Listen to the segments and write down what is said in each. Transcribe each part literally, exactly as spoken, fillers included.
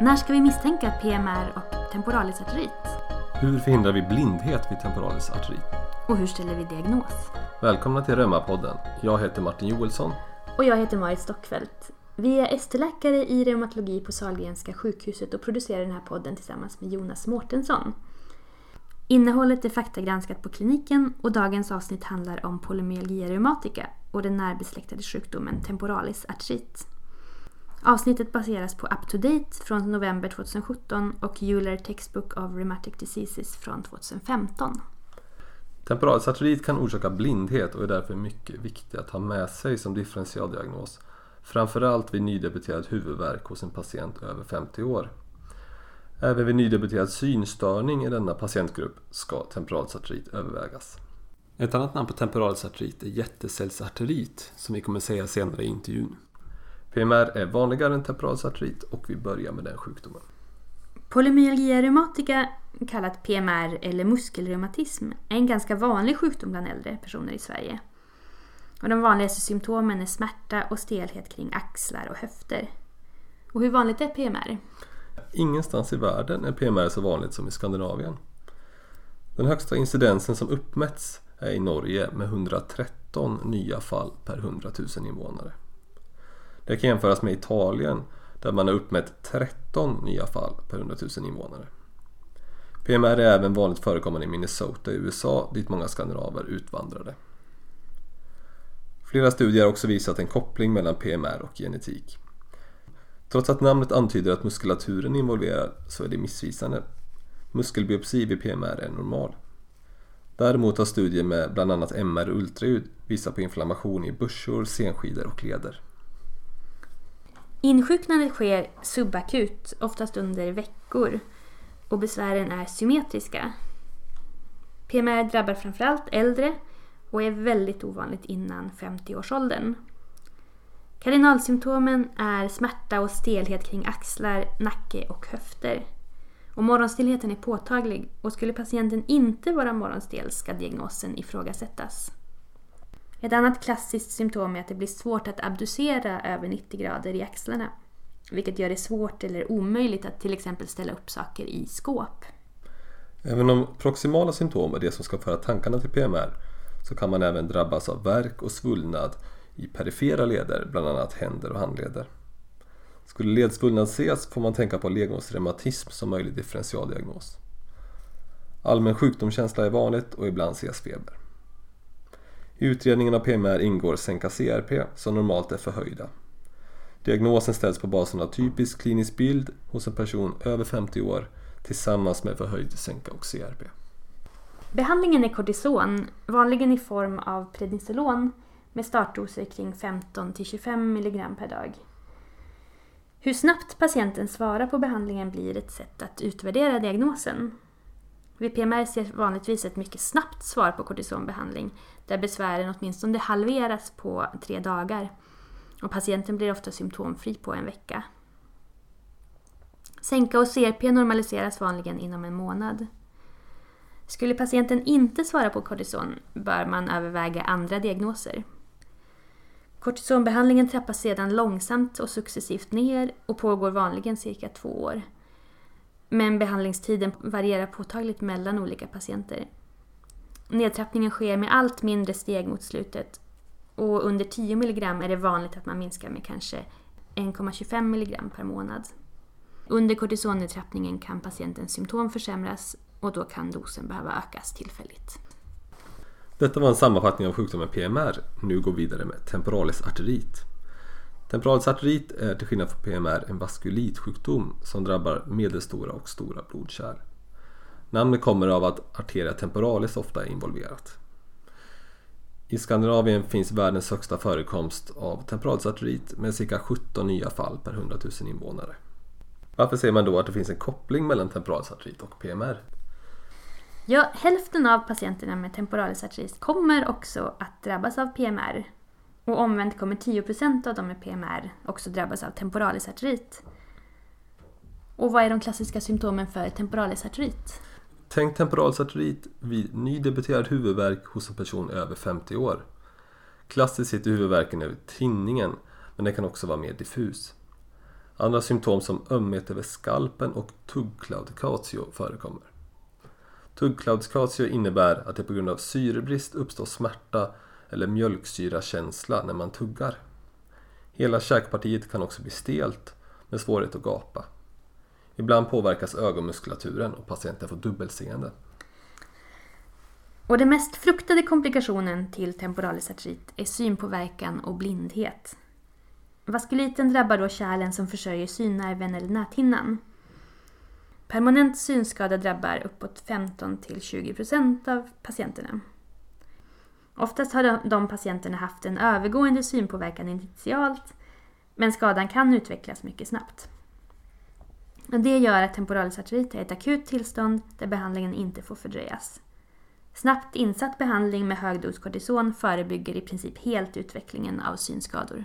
När ska vi misstänka P M R och temporalis arterit? Hur förhindrar vi blindhet vid temporalis arterit? Och hur ställer vi diagnos? Välkomna till Remapodden. Jag heter Martin Johelsson. Och jag heter Maj Stockfeldt. Vi är S T-läkare i reumatologi på Sahlgrenska sjukhuset och producerar den här podden tillsammans med Jonas Mårtensson. Innehållet är faktagranskat på kliniken och dagens avsnitt handlar om polymyalgia rheumatica och den närbesläktade sjukdomen temporalis arterit. Avsnittet baseras på UpToDate från november tjugohundrasjutton och Euler Textbook of Rheumatic Diseases från tjugohundrafemton. Temporalis arterit kan orsaka blindhet och är därför mycket viktig att ha med sig som differentialdiagnos, framförallt vid nydebuterad huvudvärk hos en patient över femtio år. Även vid nydebuterad synstörning i denna patientgrupp ska temporalis arterit övervägas. Ett annat namn på temporalis arterit är jättecellsarterit, som vi kommer säga senare i intervjun. P M R är vanligare än temporalis arterit och vi börjar med den sjukdomen. Polymyalgia rheumatica, kallat P M R eller muskelreumatism, är en ganska vanlig sjukdom bland äldre personer i Sverige. Och de vanligaste symptomen är smärta och stelhet kring axlar och höfter. Och hur vanligt är P M R? Ingenstans i världen är P M R så vanligt som i Skandinavien. Den högsta incidensen som uppmätts är i Norge med etthundratretton nya fall per hundra tusen invånare. Det kan jämföras med Italien där man har uppmätt tretton nya fall per hundra tusen invånare. P M R är även vanligt förekommande i Minnesota i U S A dit många skandinaver utvandrade. Flera studier har också visat en koppling mellan P M R och genetik. Trots att namnet antyder att muskulaturen är involverad så är det missvisande. Muskelbiopsi vid P M R är normal. Däremot har studier med bland annat M R och ultraljud visat på inflammation i börsor, senskidor och leder. Insjuknandet sker subakut, oftast under veckor, och besvären är symmetriska. P M R drabbar framförallt äldre och är väldigt ovanligt innan femtio-årsåldern. Kardinalsymptomen är smärta och stelhet kring axlar, nacke och höfter. Och morgonstillheten är påtaglig och skulle patienten inte vara morgonstel ska diagnosen ifrågasättas. Ett annat klassiskt symptom är att det blir svårt att abducera över nittio grader i axlarna, vilket gör det svårt eller omöjligt att till exempel ställa upp saker i skåp. Även om proximala symptom är det som ska föra tankarna till P M R så kan man även drabbas av värk och svullnad i perifera leder, bland annat händer och handleder. Skulle ledsvullnad ses får man tänka på ledgångsreumatism som möjlig differentialdiagnos. Allmän sjukdomskänsla är vanligt och ibland ses feber. I utredningen av P M R ingår sänka C R P som normalt är förhöjda. Diagnosen ställs på basen av typisk klinisk bild hos en person över femtio år tillsammans med förhöjd sänka och C R P. Behandlingen är kortison, vanligen i form av prednisolon med startdoser kring femton till tjugofem milligram per dag. Hur snabbt patienten svarar på behandlingen blir ett sätt att utvärdera diagnosen. Vid P M R ser vanligtvis ett mycket snabbt svar på kortisonbehandling där besvären åtminstone halveras på tre dagar och patienten blir ofta symptomfri på en vecka. Sänka och C R P normaliseras vanligen inom en månad. Skulle patienten inte svara på kortison bör man överväga andra diagnoser. Kortisonbehandlingen trappas sedan långsamt och successivt ner och pågår vanligen cirka två år. Men behandlingstiden varierar påtagligt mellan olika patienter. Nedtrappningen sker med allt mindre steg mot slutet och under tio milligram är det vanligt att man minskar med kanske en komma tjugofem milligram per månad. Under kortisonnedtrappningen kan patientens symptom försämras och då kan dosen behöva ökas tillfälligt. Detta var en sammanfattning av sjukdomen P M R. Nu går vi vidare med temporalis arterit. Temporalis arterit är till skillnad från P M R en vaskulitsjukdom som drabbar medelstora och stora blodkärl. Namnet kommer av att arteria temporalis ofta är involverat. I Skandinavien finns världens högsta förekomst av temporalis arterit med cirka sjutton nya fall per hundra tusen invånare. Varför ser man då att det finns en koppling mellan temporalis arterit och P M R? Ja, hälften av patienterna med temporalis arterit kommer också att drabbas av P M R. Och omvänt kommer tio procent av dem med P M R också drabbas av temporalis arterit. Och vad är de klassiska symptomen för temporalis arterit? Tänk temporalis arterit vid nydebuterad huvudvärk hos en person över femtio år. Klassiskt sitter huvudvärken över tinningen, men den kan också vara mer diffus. Andra symptom som ömhet över skalpen och tuggklaudicatio förekommer. Tuggklaudicatio innebär att det på grund av syrebrist uppstår smärta eller mjölksyrakänsla när man tuggar. Hela käkpartiet kan också bli stelt med svårighet att gapa. Ibland påverkas ögonmuskulaturen och patienten får dubbelseende. Och den mest fruktade komplikationen till temporalis artrit är synpåverkan och blindhet. Vaskuliten drabbar då kärlen som försörjer synnerven eller näthinnan. Permanent synskada drabbar uppåt femton till tjugo procent av patienterna. Oftast har de patienterna haft en övergående synpåverkan initialt, men skadan kan utvecklas mycket snabbt. Och det gör att temporalis artrit är ett akut tillstånd där behandlingen inte får fördröjas. Snabbt insatt behandling med högdos kortison förebygger i princip helt utvecklingen av synskador.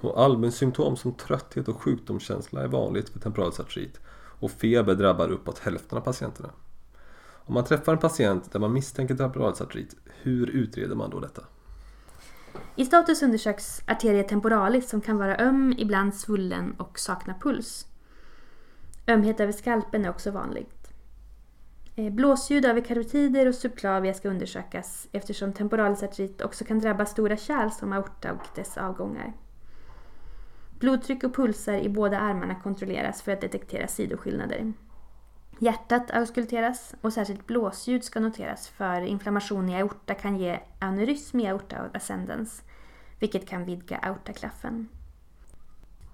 Och allmänsymptom som trötthet och sjukdomskänsla är vanligt för temporalis artrit, och feber drabbar uppåt hälften av patienterna. Om man träffar en patient där man misstänker temporalis artrit, hur utreder man då detta? I status undersöks arteria temporalis som kan vara öm, ibland svullen och sakna puls. Ömhet över skalpen är också vanligt. Blåsljud över karotider och subclavia ska undersökas eftersom temporalis artrit också kan drabba stora kärl som aorta och dess avgångar. Blodtryck och pulser i båda armarna kontrolleras för att detektera sidoskillnader. Hjärtat auskulteras och särskilt blåsljud ska noteras för inflammation i aorta kan ge aneurysm i aorta ascendens, vilket kan vidga aortaklaffen.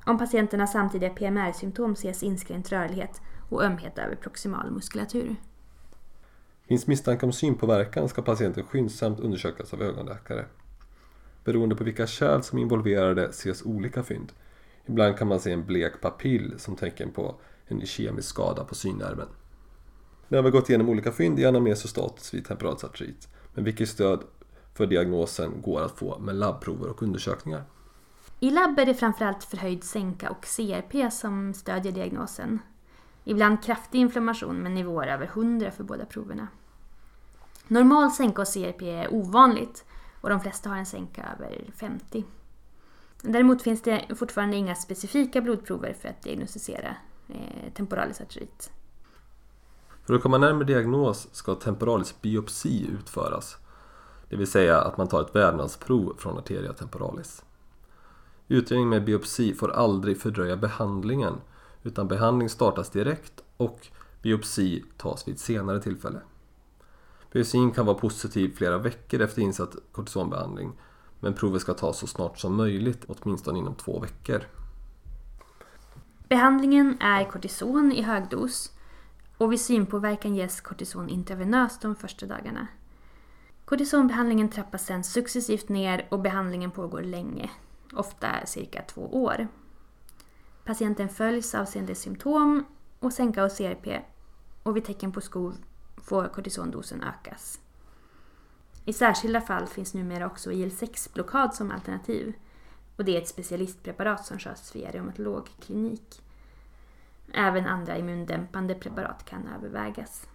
Om patienterna samtidiga P M R-symptom ses inskränkt rörlighet och ömhet över proximal muskulatur. Finns misstanke om synpåverkan ska patienten skyndsamt undersökas av ögonläkare. Beroende på vilka kärl som är involverade ses olika fynd. Ibland kan man se en blek papill som tecken på en kemisk skada på synnerven. Nu har vi gått igenom olika fynd i anamnes och status vid temporalis artrit, men vilket stöd för diagnosen går att få med labbprover och undersökningar? I labb är det framförallt förhöjd sänka och C R P som stödjer diagnosen. Ibland kraftig inflammation med nivåer över hundra för båda proverna. Normal sänka och C R P är ovanligt och de flesta har en sänka över femtio. Däremot finns det fortfarande inga specifika blodprover för att diagnostisera eh, temporalis artrit. För att komma närmare diagnos ska temporalis biopsi utföras, det vill säga att man tar ett vävnadsprov från arteria temporalis. Utredning med biopsi får aldrig fördröja behandlingen, utan behandling startas direkt och biopsi tas vid senare tillfälle. Biopsin kan vara positiv flera veckor efter insatt kortisonbehandling, men provet ska tas så snart som möjligt, åtminstone inom två veckor. Behandlingen är kortison i högdos och vid synpåverkan ges kortison intravenöst de första dagarna. Kortisonbehandlingen trappas sedan successivt ner och behandlingen pågår länge, ofta cirka två år. Patienten följs avseende symptom och sänka och C R P, och vid tecken på skov får kortisondosen ökas. I särskilda fall finns numera också I L sex blockad som alternativ, och det är ett specialistpreparat som körs via reumatologklinik. Även andra immundämpande preparat kan övervägas.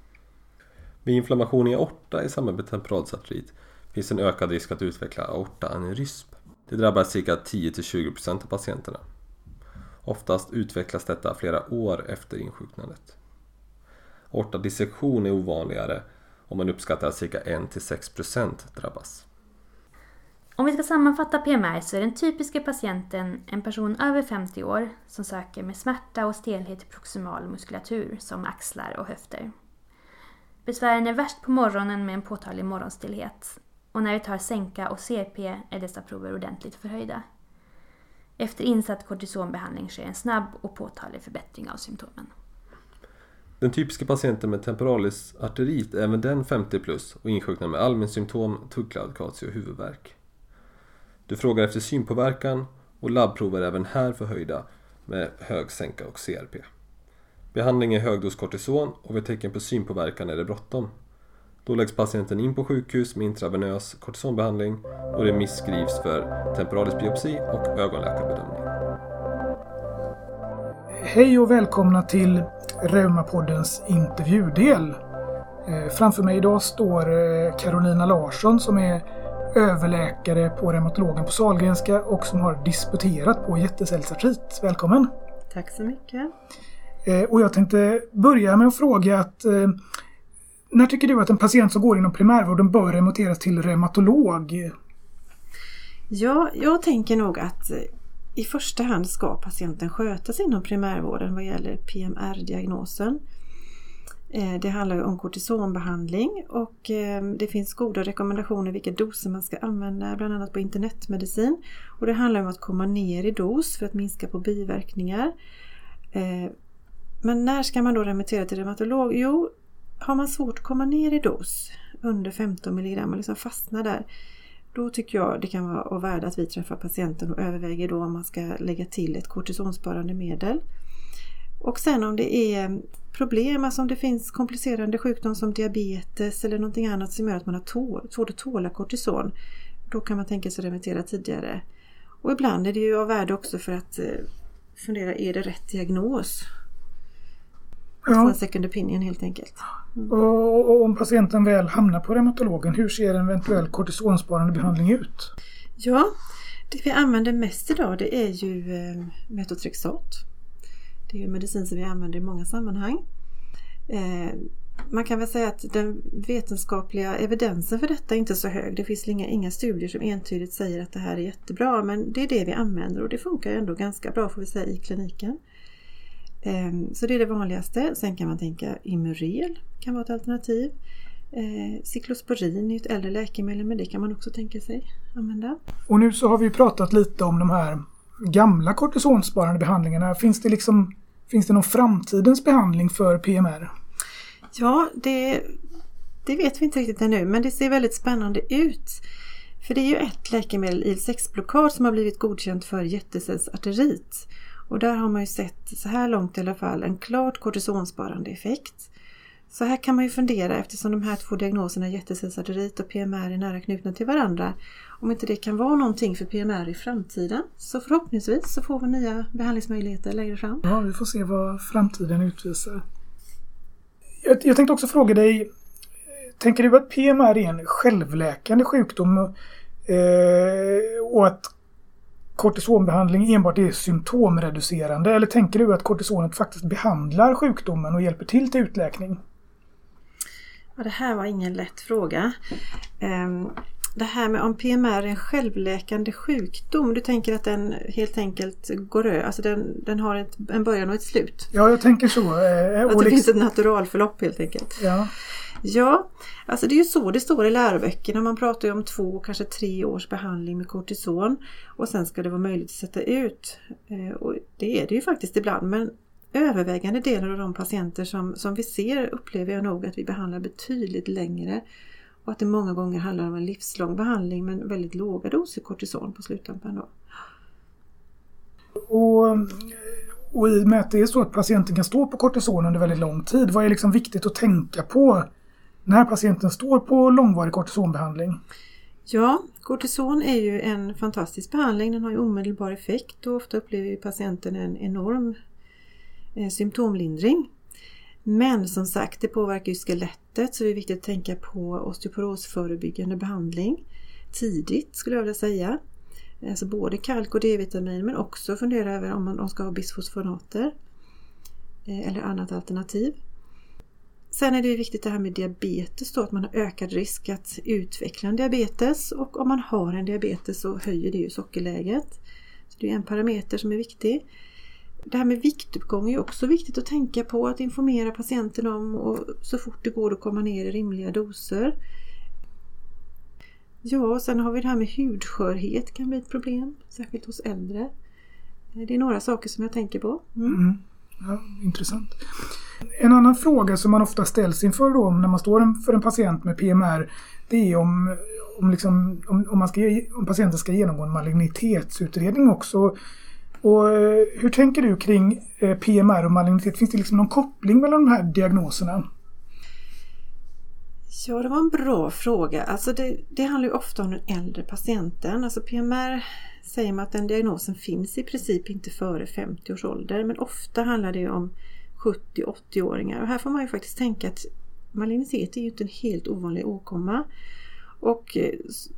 Vid inflammation i aorta i samband med temporalis artrit finns en ökad risk att utveckla aortaaneurysm. Det drabbar cirka tio till tjugo procent av patienterna. Oftast utvecklas detta flera år efter insjuknandet. Aortadissektion är ovanligare och man uppskattar att cirka ett till sex procent drabbas. Om vi ska sammanfatta P M R så är den typiska patienten en person över femtio år som söker med smärta och stelhet i proximal muskulatur som axlar och höfter. Besvären är värst på morgonen med en påtaglig morgonstelhet. Och när vi tar sänka och C R P är dessa prover ordentligt förhöjda. Efter insatt kortisonbehandling sker en snabb och påtaglig förbättring av symptomen. Den typiska patienten med temporalis arterit är även den femtio plus och insjuknar med allmänsymptom, tuggklaudicatio och huvudvärk. Du frågar efter synpåverkan och labbprover är även här förhöjda med hög sänka och C R P. Behandling är högdos kortison och vid tecken på synpåverkan är det bråttom. Då läggs patienten in på sjukhus med intravenös kortisonbehandling och remiss skrivs för temporalis biopsi och ögonläkarbedömning. Hej och välkomna till Reumapoddens intervjudel. Framför mig idag står Karolina Larsson som är överläkare på reumatologen på Sahlgrenska och som har disputerat på jättecellsartrit. Välkommen! Tack så mycket. Eh, och jag tänkte börja med att fråga att eh, när tycker du att en patient som går inom primärvården bör remitteras till reumatolog? Ja, jag tänker nog att i första hand ska patienten skötas inom primärvården vad gäller P M R-diagnosen. Det handlar om kortisonbehandling och det finns goda rekommendationer vilka doser man ska använda, bland annat på internetmedicin. Och det handlar om att komma ner i dos för att minska på biverkningar. Men när ska man då remittera till reumatolog? Jo, har man svårt att komma ner i dos under femton milligram och liksom fastna där, då tycker jag det kan vara av värde att vi träffar patienten och överväger då om man ska lägga till ett kortisonsparande medel. Och sen om det är problem, alltså om det finns komplicerande sjukdom som diabetes eller någonting annat som gör att man har tål, svårt att tåla kortison, då kan man tänka sig remittera tidigare. Och ibland är det ju av värde också för att fundera, är det rätt diagnos? Att få en second opinion helt enkelt. Mm. Och, och om patienten väl hamnar på reumatologen, hur ser en eventuell kortisonsparande behandling ut? Ja, det vi använder mest idag det är ju metotrexat. Det är ju en medicin som vi använder i många sammanhang. Eh, man kan väl säga att den vetenskapliga evidensen för detta är inte så hög. Det finns inga, inga studier som entydigt säger att det här är jättebra, men det är det vi använder och det funkar ändå ganska bra får vi säga i kliniken. Så det är det vanligaste. Sen kan man tänka Imurel kan vara ett alternativ. Ciclosporin är ett äldre läkemedel, men det kan man också tänka sig använda. Och nu så har vi pratat lite om de här gamla kortisonsparande behandlingarna. Finns det, liksom, finns det någon framtidens behandling för P M R? Ja, det, det vet vi inte riktigt ännu, men det ser väldigt spännande ut. För det är ju ett läkemedel, I L sex blockad, som har blivit godkänt för jättecellsarterit. Och där har man ju sett, så här långt i alla fall, en klart kortisonsparande effekt. Så här kan man ju fundera, eftersom de här två diagnoserna jättecellsarterit och P M R är nära knutna till varandra. Om inte det kan vara någonting för P M R i framtiden, så förhoppningsvis så får vi nya behandlingsmöjligheter längre fram. Ja, vi får se vad framtiden utvisar. Jag, jag tänkte också fråga dig, tänker du att P M R är en självläkande sjukdom och, och att kortisonbehandling enbart är symptomreducerande, eller tänker du att kortisonet faktiskt behandlar sjukdomen och hjälper till till utläkning? Ja, det här var ingen lätt fråga. Det här med om P M R är en självläkande sjukdom, du tänker att den helt enkelt går ö, alltså den, den har ett, en början och ett slut. Ja, jag tänker så. Att det finns ett naturalförlopp helt enkelt. Ja. Ja, alltså det är ju så det står i läroböckerna. Man pratar ju om två, kanske tre års behandling med kortison. Och sen ska det vara möjligt att sätta ut. Och det är det ju faktiskt ibland. Men övervägande delar av de patienter som, som vi ser upplever jag nog att vi behandlar betydligt längre. Och att det många gånger handlar om en livslång behandling men väldigt låga doser kortison på sluttampen då. Och... Och i och med att det är så att patienten kan stå på kortison under väldigt lång tid, vad är liksom viktigt att tänka på när patienten står på långvarig kortisonbehandling? Ja, kortison är ju en fantastisk behandling. Den har ju omedelbar effekt och ofta upplever ju patienten en enorm eh, symptomlindring. Men som sagt, det påverkar ju skelettet, så det är viktigt att tänka på osteoporosförebyggande behandling tidigt skulle jag vilja säga. Alltså både kalk och D-vitamin, men också fundera över om man ska ha bisfosfonater eller annat alternativ. Sen är det ju viktigt det här med diabetes då, att man har ökad risk att utveckla en diabetes, och om man har en diabetes så höjer det ju sockerläget. Så det är en parameter som är viktig. Det här med viktuppgång är också viktigt att tänka på, att informera patienten om och så fort det går att komma ner i rimliga doser. Ja, och sen har vi det här med hudskörhet kan bli ett problem, särskilt hos äldre. Det är några saker som jag tänker på. Mm. Mm. Ja, intressant. En annan fråga som man ofta ställs inför då, när man står för en patient med P M R, det är om, om, liksom, om, om, man ska, om patienten ska genomgå en malignitetsutredning också. Och hur tänker du kring P M R och malignitet? Finns det liksom någon koppling mellan de här diagnoserna? Ja, det var en bra fråga. Alltså det, det handlar ju ofta om den äldre patienten. Alltså P M R säger man att den diagnosen finns i princip inte före femtio års ålder. Men ofta handlar det ju om sjuttio-åttio-åringar. Och här får man ju faktiskt tänka att malignitet är ju inte en helt ovanlig åkomma. Och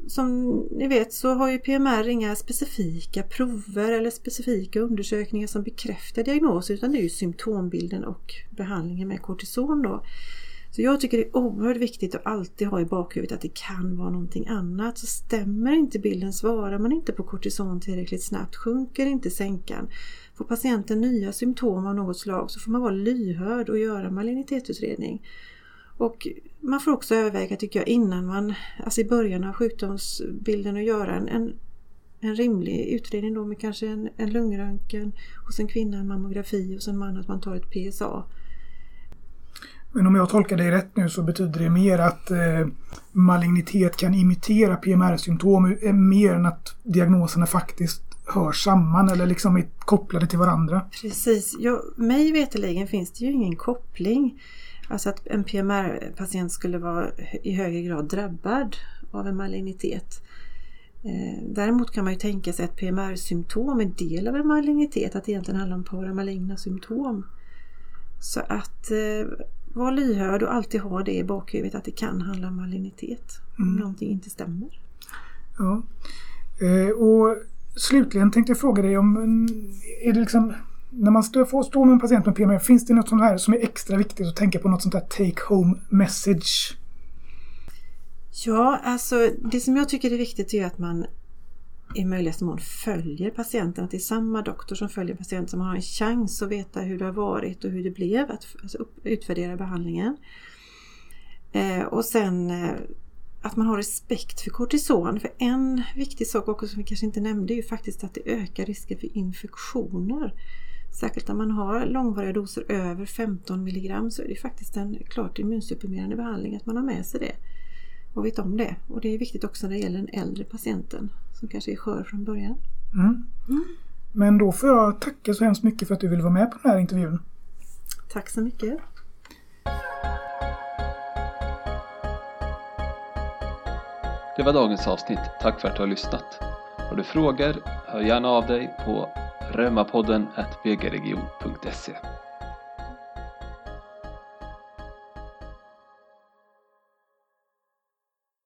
som ni vet så har ju P M R inga specifika prover eller specifika undersökningar som bekräftar diagnos, utan det är ju symptombilden och behandlingen med kortison då. Så jag tycker det är oerhört viktigt att alltid ha i bakhuvudet att det kan vara någonting annat. Så stämmer inte bilden, svarar man inte på kortison tillräckligt snabbt, sjunker inte sänkan, får patienten nya symptom av något slag, så får man vara lyhörd och göra malignitetsutredning. Och man får också överväga, tycker jag, innan man, alltså i början av sjukdomsbilden, att göra en, en, en rimlig utredning då med kanske en, en lungröntgen hos en kvinna, en mammografi och sen man att man tar ett P S A. Men om jag tolkar dig rätt nu så betyder det mer att eh, malignitet kan imitera P M R-symptom mer än att diagnoserna faktiskt hör samman eller liksom är kopplade till varandra. Precis. Jag, mig veterligen finns det ju ingen koppling. Alltså att en P M R-patient skulle vara i högre grad drabbad av en malignitet. Däremot kan man ju tänka sig att P M R-symptom är del av en malignitet, att det egentligen handlar om paramaligna symptom. Så att eh, vara lyhörd och alltid ha det i bakhuvudet att det kan handla om malignitet om mm. någonting inte stämmer. Ja. Eh, och slutligen tänkte jag fråga dig om, är det liksom... När man får stå med en patient med P M R, finns det något sånt här som är extra viktigt att tänka på, något sånt här take home message? Ja, alltså det som jag tycker är viktigt är att man i möjligaste mån följer patienten. Att det är samma doktor som följer patienten som har en chans att veta hur det har varit och hur det blev, att alltså, utvärdera behandlingen. Eh, och sen eh, att man har respekt för kortison. För en viktig sak också som vi kanske inte nämnde är ju faktiskt att det ökar risken för infektioner. Särskilt om man har långvariga doser över femton milligram så är det faktiskt en klart immunsupprimerande behandling att man har med sig det och vet om det. Och det är viktigt också när det gäller den äldre patienten som kanske är skör från början. Mm. Mm. Men då får jag tacka så hemskt mycket för att du ville vara med på den här intervjun. Tack så mycket. Det var dagens avsnitt. Tack för att du har lyssnat. Har du frågor, hör gärna av dig på remapodden at b g region punkt se.